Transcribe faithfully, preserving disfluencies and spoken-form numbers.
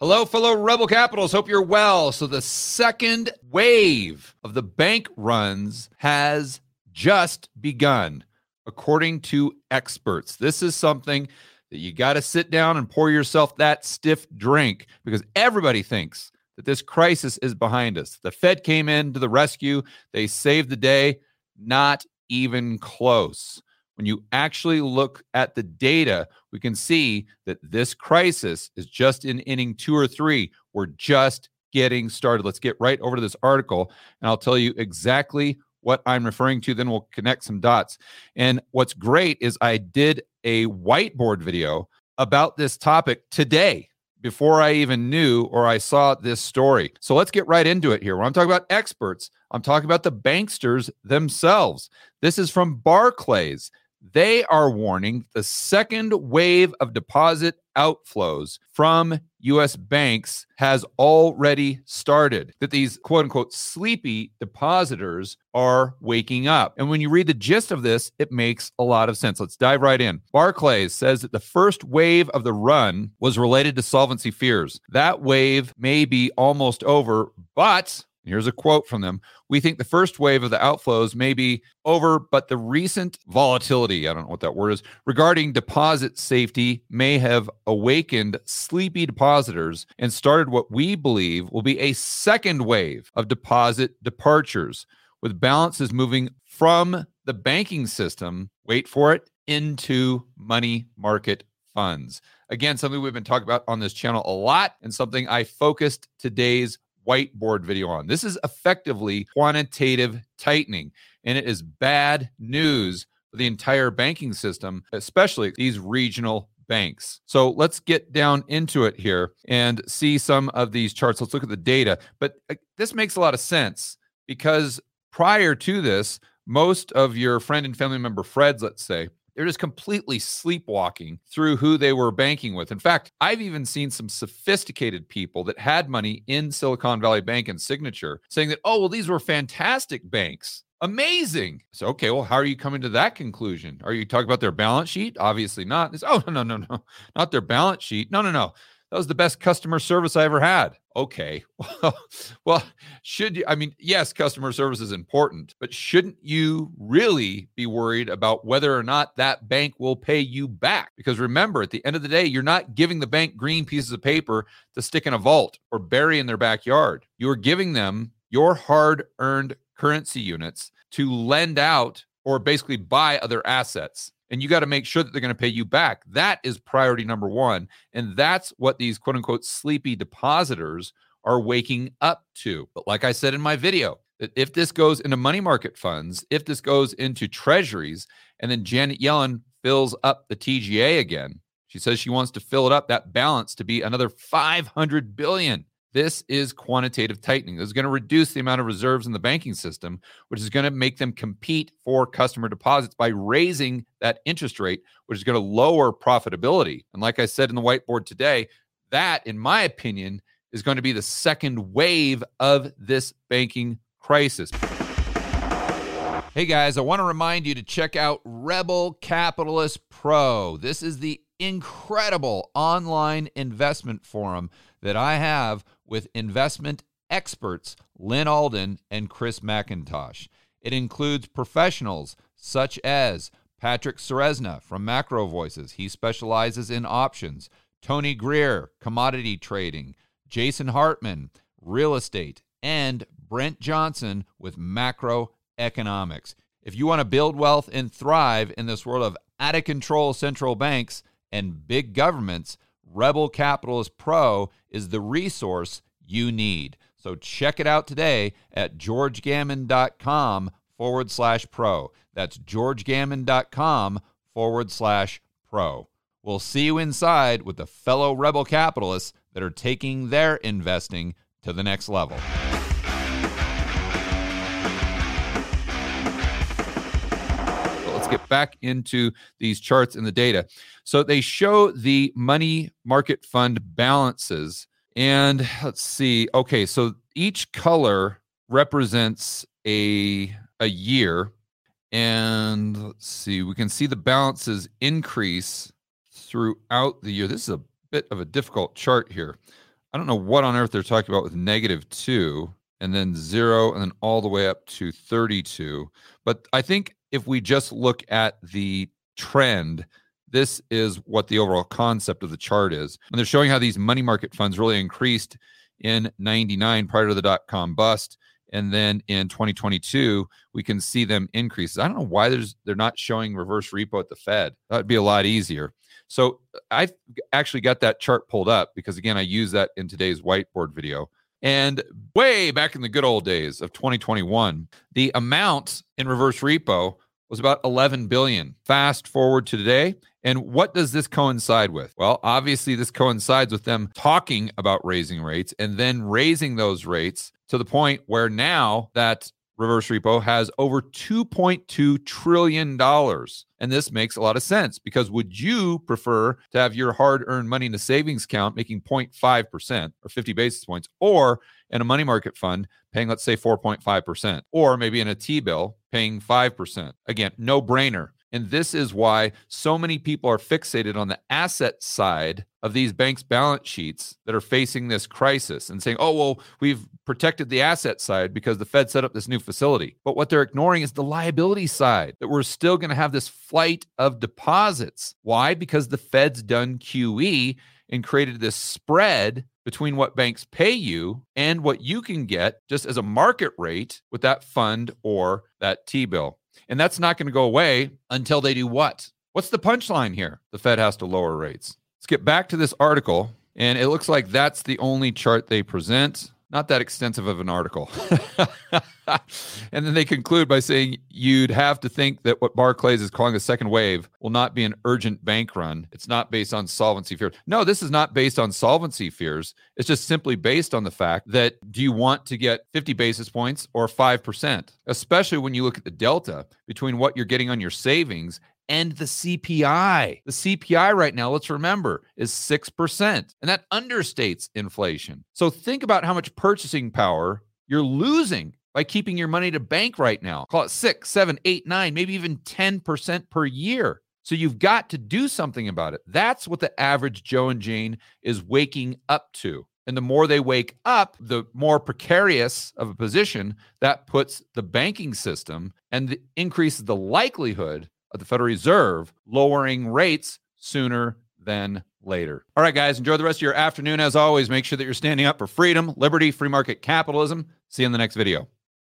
Hello, fellow Rebel Capitals. Hope you're well. So the second wave of the bank runs has just begun, according to experts. This is something that you got to sit down and pour yourself that stiff drink, because everybody thinks that this crisis is behind us. The Fed came in to the rescue. They saved the day. Not even close. When you actually look at the data, we can see that this crisis is just in inning two or three. We're just getting started. Let's get right over to this article, and I'll tell you exactly what I'm referring to. Then we'll connect some dots. And what's great is I did a whiteboard video about this topic today, before I even knew or I saw this story. So let's get right into it here. When I'm talking about experts, I'm talking about the banksters themselves. This is from Barclays. They are warning the second wave of deposit outflows from U S banks has already started, that these quote-unquote sleepy depositors are waking up. And when you read the gist of this, it makes a lot of sense. Let's dive right in. Barclays says that the first wave of the run was related to solvency fears. That wave may be almost over, but here's a quote from them. We think the first wave of the outflows may be over, but the recent volatility, I don't know what that word is, regarding deposit safety may have awakened sleepy depositors and started what we believe will be a second wave of deposit departures, with balances moving from the banking system, wait for it, into money market funds. Again, something we've been talking about on this channel a lot, and something I focused today's whiteboard video on. This is effectively quantitative tightening, and it is bad news for the entire banking system, especially these regional banks. So let's get down into it here and see some of these charts. Let's look at the data. But uh, this makes a lot of sense, because prior to this, most of your friend and family member Freds, let's say, they're just completely sleepwalking through who they were banking with. In fact, I've even seen some sophisticated people that had money in Silicon Valley Bank and Signature saying that, oh, well, these were fantastic banks. Amazing. So, okay, well, how are you coming to that conclusion? Are you talking about their balance sheet? Obviously not. It's, oh, no, no, no, no, not their balance sheet. No, no, no. That was the best customer service I ever had. Okay. Well, should you, I mean, yes, customer service is important, but shouldn't you really be worried about whether or not that bank will pay you back? Because remember, at the end of the day, you're not giving the bank green pieces of paper to stick in a vault or bury in their backyard. You're giving them your hard-earned currency units to lend out or basically buy other assets. And you got to make sure that they're going to pay you back. That is priority number one. And that's what these quote unquote sleepy depositors are waking up to. But like I said in my video, that if this goes into money market funds, if this goes into treasuries, and then Janet Yellen fills up the T G A again, she says she wants to fill it up, that balance to be another five hundred billion dollars. This is quantitative tightening. This is going to reduce the amount of reserves in the banking system, which is going to make them compete for customer deposits by raising that interest rate, which is going to lower profitability. And like I said in the whiteboard today, that, in my opinion, is going to be the second wave of this banking crisis. Hey guys, I want to remind you to check out Rebel Capitalist Pro. This is the incredible online investment forum that I have with investment experts Lyn Alden and Chris MacIntosh. It includes professionals such as Patrick Ceresna from Macro Voices. He specializes in options. Tony Greer, commodity trading. Jason Hartman, real estate. And Brent Johnson with macroeconomics. If you want to build wealth and thrive in this world of out-of-control central banks and big governments, Rebel Capitalist Pro is the resource you need. So check it out today at georgegammon.com forward slash pro. That's georgegammon.com forward slash pro. We'll see you inside with the fellow Rebel Capitalists that are taking their investing to the next level. Get back into these charts and the data. So they show the money market fund balances. And let's see. Okay, so each color represents a, a year. And let's see, we can see the balances increase throughout the year. This is a bit of a difficult chart here. I don't know what on earth they're talking about with negative two and then zero and then all the way up to thirty-two. But I think if we just look at the trend, this is what the overall concept of the chart is. And they're showing how these money market funds really increased in ninety-nine prior to the dot-com bust. And then in twenty twenty-two, we can see them increase. I don't know why there's they're not showing reverse repo at the Fed. That'd be a lot easier. So I actually got that chart pulled up because, again, I use that in today's whiteboard video. And way back in the good old days of twenty twenty-one, the amount in reverse repo was about eleven billion dollars. Fast forward to today. And what does this coincide with? Well, obviously, this coincides with them talking about raising rates and then raising those rates to the point where now that reverse repo has over two point two trillion dollars. And this makes a lot of sense because would you prefer to have your hard-earned money in a savings account making zero point five percent or fifty basis points, or in a money market fund paying, let's say, four point five percent, or maybe in a T-bill paying five percent? Again, no-brainer. And this is why so many people are fixated on the asset side of these banks' balance sheets that are facing this crisis and saying, oh, well, we've protected the asset side because the Fed set up this new facility. But what they're ignoring is the liability side, that we're still going to have this flight of deposits. Why? Because the Fed's done Q E and created this spread between what banks pay you and what you can get just as a market rate with that fund or that T-bill. And that's not going to go away until they do what? What's the punchline here? The Fed has to lower rates. Let's get back to this article. And it looks like that's the only chart they present. Not that extensive of an article. And then they conclude by saying, you'd have to think that what Barclays is calling a second wave will not be an urgent bank run. It's not based on solvency fears. No, this is not based on solvency fears. It's just simply based on the fact that, do you want to get fifty basis points or five percent, especially when you look at the delta between what you're getting on your savings and the C P I. The C P I right now, let's remember, is six percent, and that understates inflation. So think about how much purchasing power you're losing by keeping your money to bank right now. Call it six, seven, eight, nine, maybe even ten percent per year. So you've got to do something about it. That's what the average Joe and Jane is waking up to. And the more they wake up, the more precarious of a position that puts the banking system, and the, increases the likelihood of the Federal Reserve lowering rates sooner than later. All right, guys, enjoy the rest of your afternoon. As always, make sure that you're standing up for freedom, liberty, free market capitalism. See you in the next video.